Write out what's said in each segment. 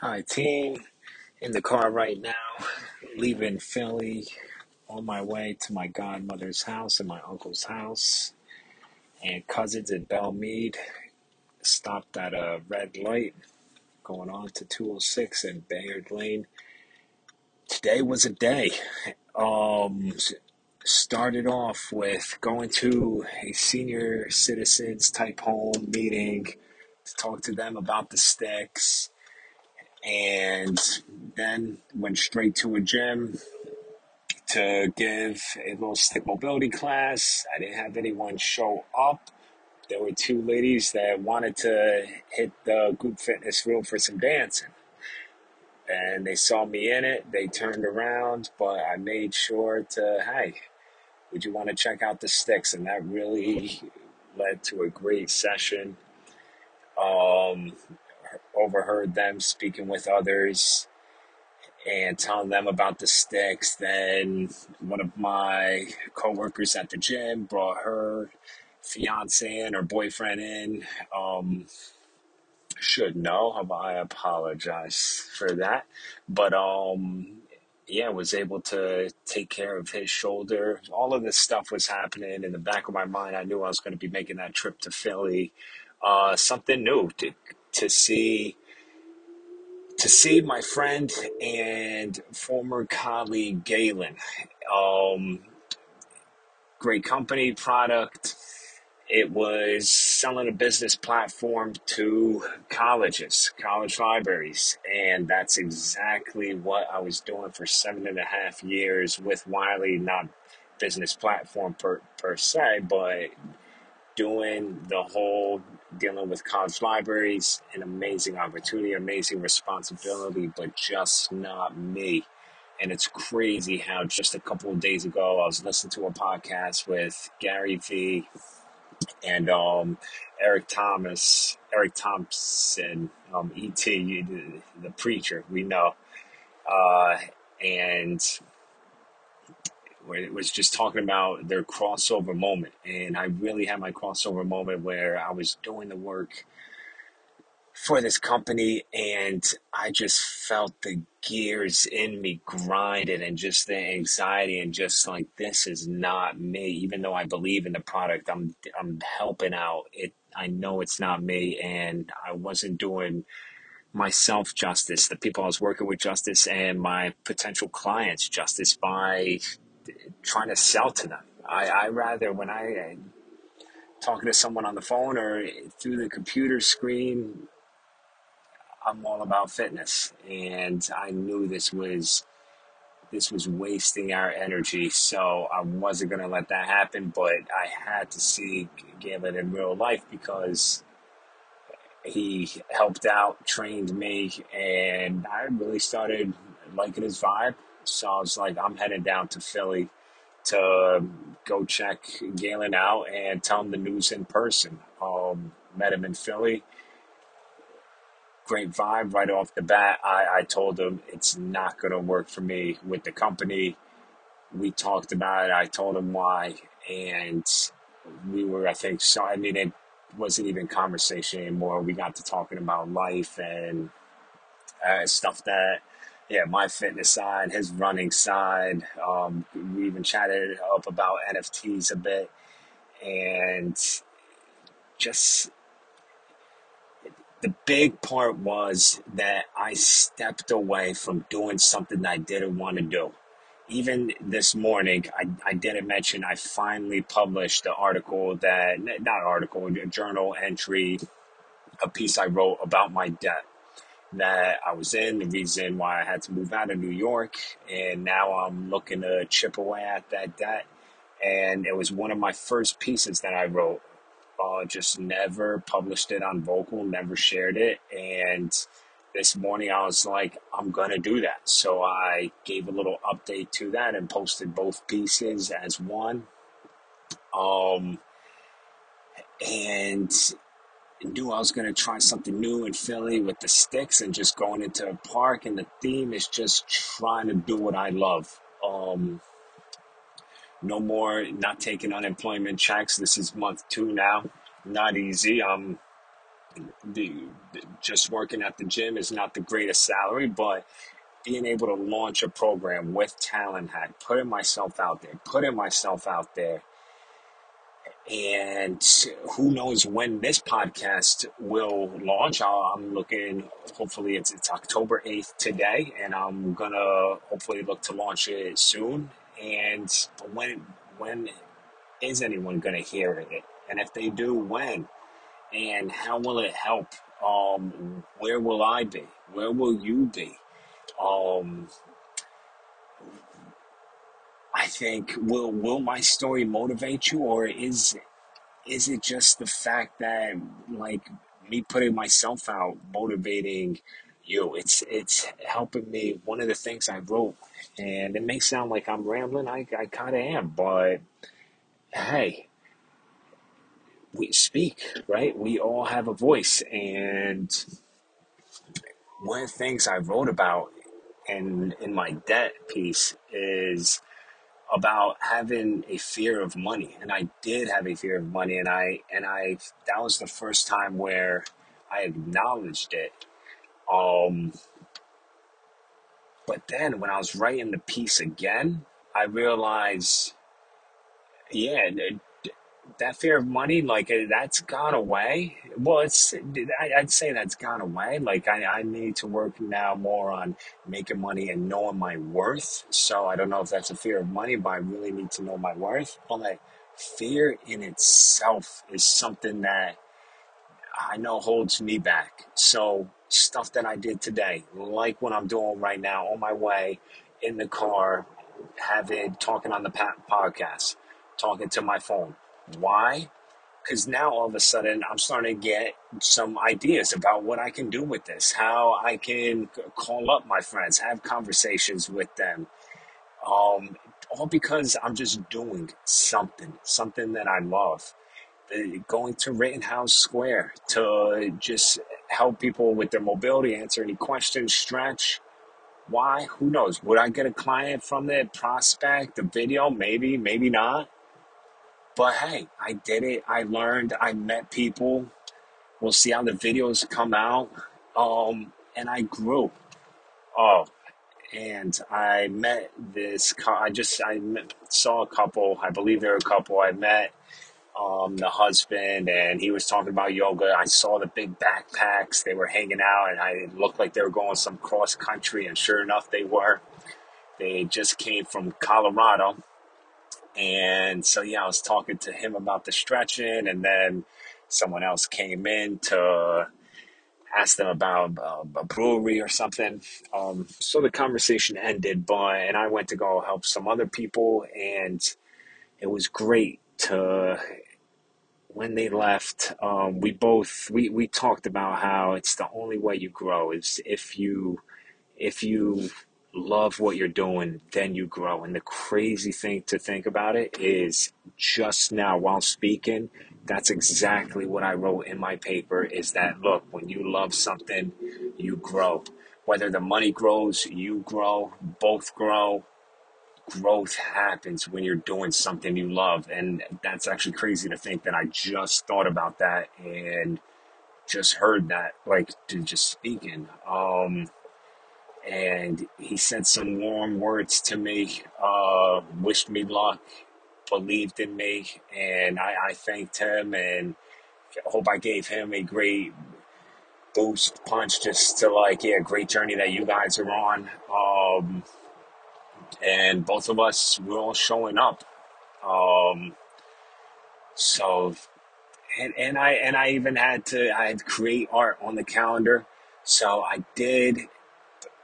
Hi team, in the car right now, leaving Philly, on my way to my godmother's house and my uncle's house, and cousins in Belmead. Stopped at a red light, going on to 206 and Bayard Lane. Today was a day. Started off with going to a senior citizens type home meeting to talk to them about the sticks, and then went straight to a gym to give a little stick mobility class. I didn't have anyone show up. There were two ladies that wanted to hit the group fitness room for some dancing, and they saw me in it. They turned around, but I made sure to, hey, would you want to check out the sticks? And that really led to a great session. Overheard them speaking with others and telling them about the sticks. Then one of my coworkers at the gym brought her fiance and her boyfriend in. Should know, I apologize for that, but yeah, was able to take care of his shoulder. All of this stuff was happening in the back of my mind. I knew I was going to be making that trip to Philly. Something new to see my friend and former colleague Galen. Great company, product. It was selling a business platform to colleges, college libraries, and that's exactly what I was doing for 7.5 years with Wiley. Not business platform per se, but doing the whole dealing with college libraries. An amazing opportunity, amazing responsibility, but just not me. And it's crazy how just a couple of days ago, I was listening to a podcast with Gary Vee and Eric Thomas, Eric Thompson, E.T., the preacher we know, and it was just talking about their crossover moment. And I really had my crossover moment where I was doing the work for this company, and I just felt the gears in me grinding and just the anxiety and just like, this is not me. Even though I believe in the product, I'm helping out. I know it's not me, and I wasn't doing myself justice, the people I was working with justice, and my potential clients justice by trying to sell to them. I rather, when I talking to someone on the phone or through the computer screen, I'm all about fitness, and I knew this was wasting our energy, so I wasn't going to let that happen. But I had to see Galen in real life because he helped out, trained me, and I really started liking his vibe. So I was like, I'm heading down to Philly to go check Galen out and tell him the news in person. Met him in Philly. Great vibe right off the bat. I told him it's not going to work for me with the company. We talked about it. I told him why. And we were, it wasn't even conversation anymore. We got to talking about life and stuff that, yeah, my fitness side, his running side. We even chatted up about NFTs a bit. And just the big part was that I stepped away from doing something that I didn't want to do. Even this morning, I didn't mention I finally published a journal entry, a piece I wrote about my debt that I was in, the reason why I had to move out of New York, and now I'm looking to chip away at that debt. And it was one of my first pieces that I wrote. Just never published it on Vocal, never shared it. And this morning I was like, I'm going to do that. So I gave a little update to that and posted both pieces as one. And knew I was going to try something new in Philly with the sticks and just going into a park. And the theme is just trying to do what I love. No more not taking unemployment checks. This is month 2 now. Not easy. I'm just working at the gym is not the greatest salary, but being able to launch a program with Talent Hack, putting myself out there. And who knows when this podcast will launch. I'm looking, hopefully it's October 8th today, and I'm going to hopefully look to launch it soon. And when is anyone going to hear it? And if they do, when? And how will it help? Where will I be? Where will you be? I think, will my story motivate you, or is it just the fact that, like, me putting myself out motivating you? It's helping me. One of the things I wrote, and it may sound like I'm rambling, I kind of am, but hey, we speak, right? We all have a voice. And one of the things I wrote about in my debt piece is about having a fear of money. And I did have a fear of money, and I that was the first time where I acknowledged it. But then when I was writing the piece again, I realized, yeah, that fear of money, like, that's gone away. Well, I'd say that's gone away. Like, I need to work now more on making money and knowing my worth. So I don't know if that's a fear of money, but I really need to know my worth. But, like, fear in itself is something that I know holds me back. So stuff that I did today, like what I'm doing right now on my way in the car, talking on the podcast, talking to my phone. Why? Because now all of a sudden I'm starting to get some ideas about what I can do with this, how I can call up my friends, have conversations with them, all because I'm just doing something that I love. Going to Rittenhouse Square to just help people with their mobility, answer any questions, stretch. Why? Who knows? Would I get a client from that prospect, a video? Maybe, maybe not. But hey, I did it. I learned. I met people. We'll see how the videos come out. And I grew. Oh, and I met this. I saw a couple. I believe they were a couple. I met the husband, and he was talking about yoga. I saw the big backpacks. They were hanging out, and it looked like they were going some cross country. And sure enough, they were. They just came from Colorado. And so, yeah, I was talking to him about the stretching, and then someone else came in to ask them about a brewery or something. So the conversation ended, and I went to go help some other people, and it was great when they left, we talked about how it's the only way you grow is if you love what you're doing, then you grow. And the crazy thing to think about it is, just now while speaking, that's exactly what I wrote in my paper, is that, look, when you love something, you grow. Whether the money grows, you grow, both grow. Growth happens when you're doing something you love. And that's actually crazy to think that I just thought about that and just heard that, like, just speaking. And he said some warm words to me, wished me luck, believed in me, and I thanked him, and hope I gave him a great boost, punch, just to, like, yeah, great journey that you guys are on. And both of us, we're all showing up. So I had to create art on the calendar, so I did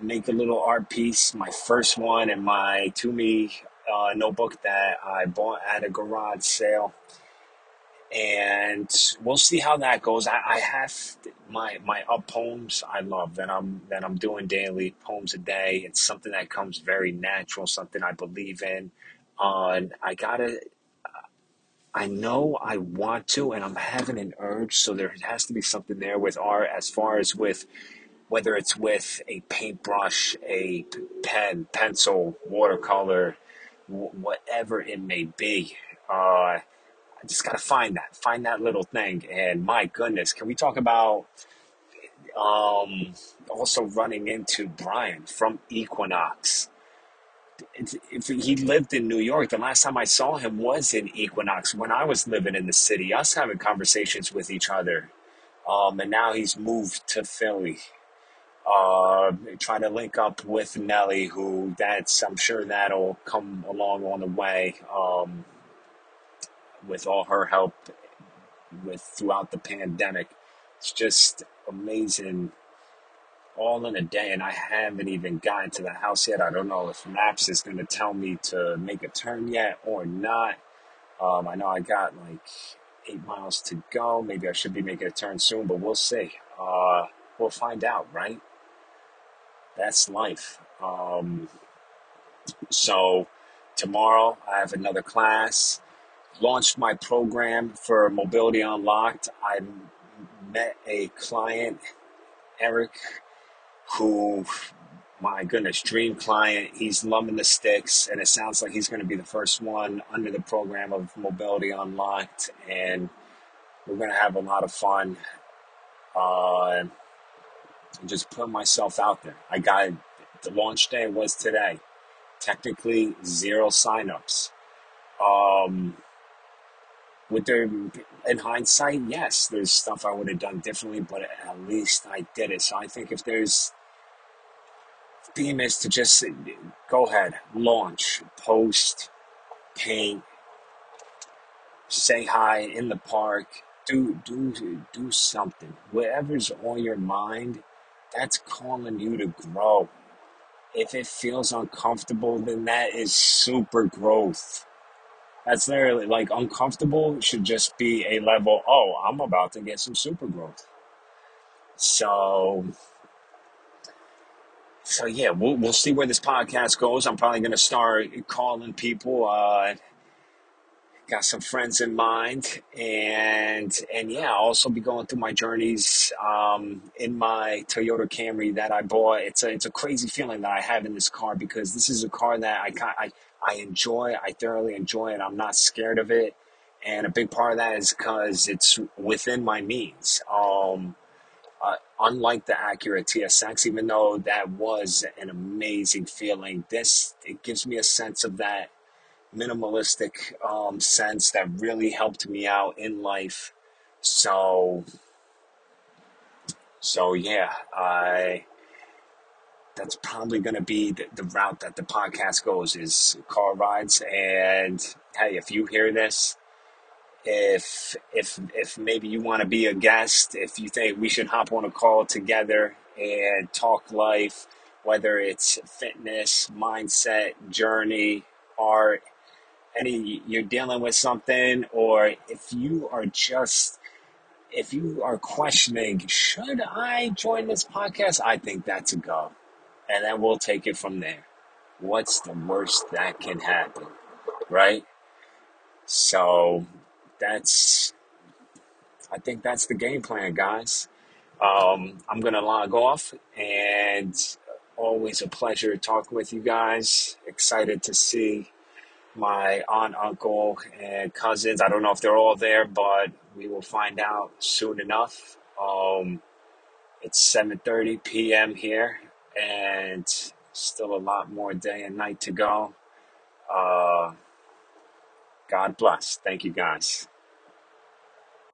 make a little art piece, my first one in my Toomey notebook that I bought at a garage sale. And we'll see how that goes. I have my up poems I love that I'm doing daily, poems a day. It's something that comes very natural, something I believe in. And I know I want to, and I'm having an urge, so there has to be something there with art, as far as with, whether it's with a paintbrush, a pen, pencil, watercolor, whatever it may be. I just got to find that little thing. And my goodness, can we talk about also running into Brian from Equinox? If he lived in New York, the last time I saw him was in Equinox when I was living in the city, us having conversations with each other. And now he's moved to Philly, trying to link up with Nelly, who I'm sure that'll come along on the way, with all her help throughout the pandemic. It's just amazing, all in a day, and I haven't even gotten to the house yet. I don't know if Maps is going to tell me to make a turn yet or not. I know I got like 8 miles to go. Maybe I should be making a turn soon, but we'll see. We'll find out, right? That's life. So tomorrow I have another class. Launched my program for Mobility Unlocked. I met a client, Eric, who, my goodness, dream client. He's loving the sticks, and it sounds like he's going to be the first one under the program of Mobility Unlocked, and we're going to have a lot of fun. Just put myself out there. I got the launch day was today. Technically, 0 signups. In hindsight, yes, there's stuff I would have done differently, but at least I did it. So I think if there's theme is to just go ahead, launch, post, paint, say hi in the park, do something. Whatever's on your mind, that's calling you to grow. If it feels uncomfortable, then that is super growth. That's literally, like, uncomfortable should just be a level, oh, I'm about to get some super growth. So yeah, we'll see where this podcast goes. I'm probably going to start calling people. Got some friends in mind. And yeah, I'll also be going through my journeys in my Toyota Camry that I bought. It's a crazy feeling that I have in this car, because this is a car that I enjoy. I thoroughly enjoy it. I'm not scared of it. And a big part of that is because it's within my means. Unlike the Acura TSX, even though that was an amazing feeling, it gives me a sense of that minimalistic sense that really helped me out in life. So yeah, that's probably going to be the route that the podcast goes, is car rides. And hey, if you hear this, if maybe you want to be a guest, if you think we should hop on a call together and talk life, whether it's fitness, mindset, journey, art, you're dealing with something, or if you are questioning, should I join this podcast? I think that's a go. And then we'll take it from there. What's the worst that can happen, right? So I think that's the game plan, guys. I'm going to log off, and always a pleasure talking with you guys. Excited to see my aunt, uncle, and cousins. I don't know if they're all there, but we will find out soon enough. It's 7:30 p.m. here. And still a lot more day and night to go. God bless. Thank you, guys.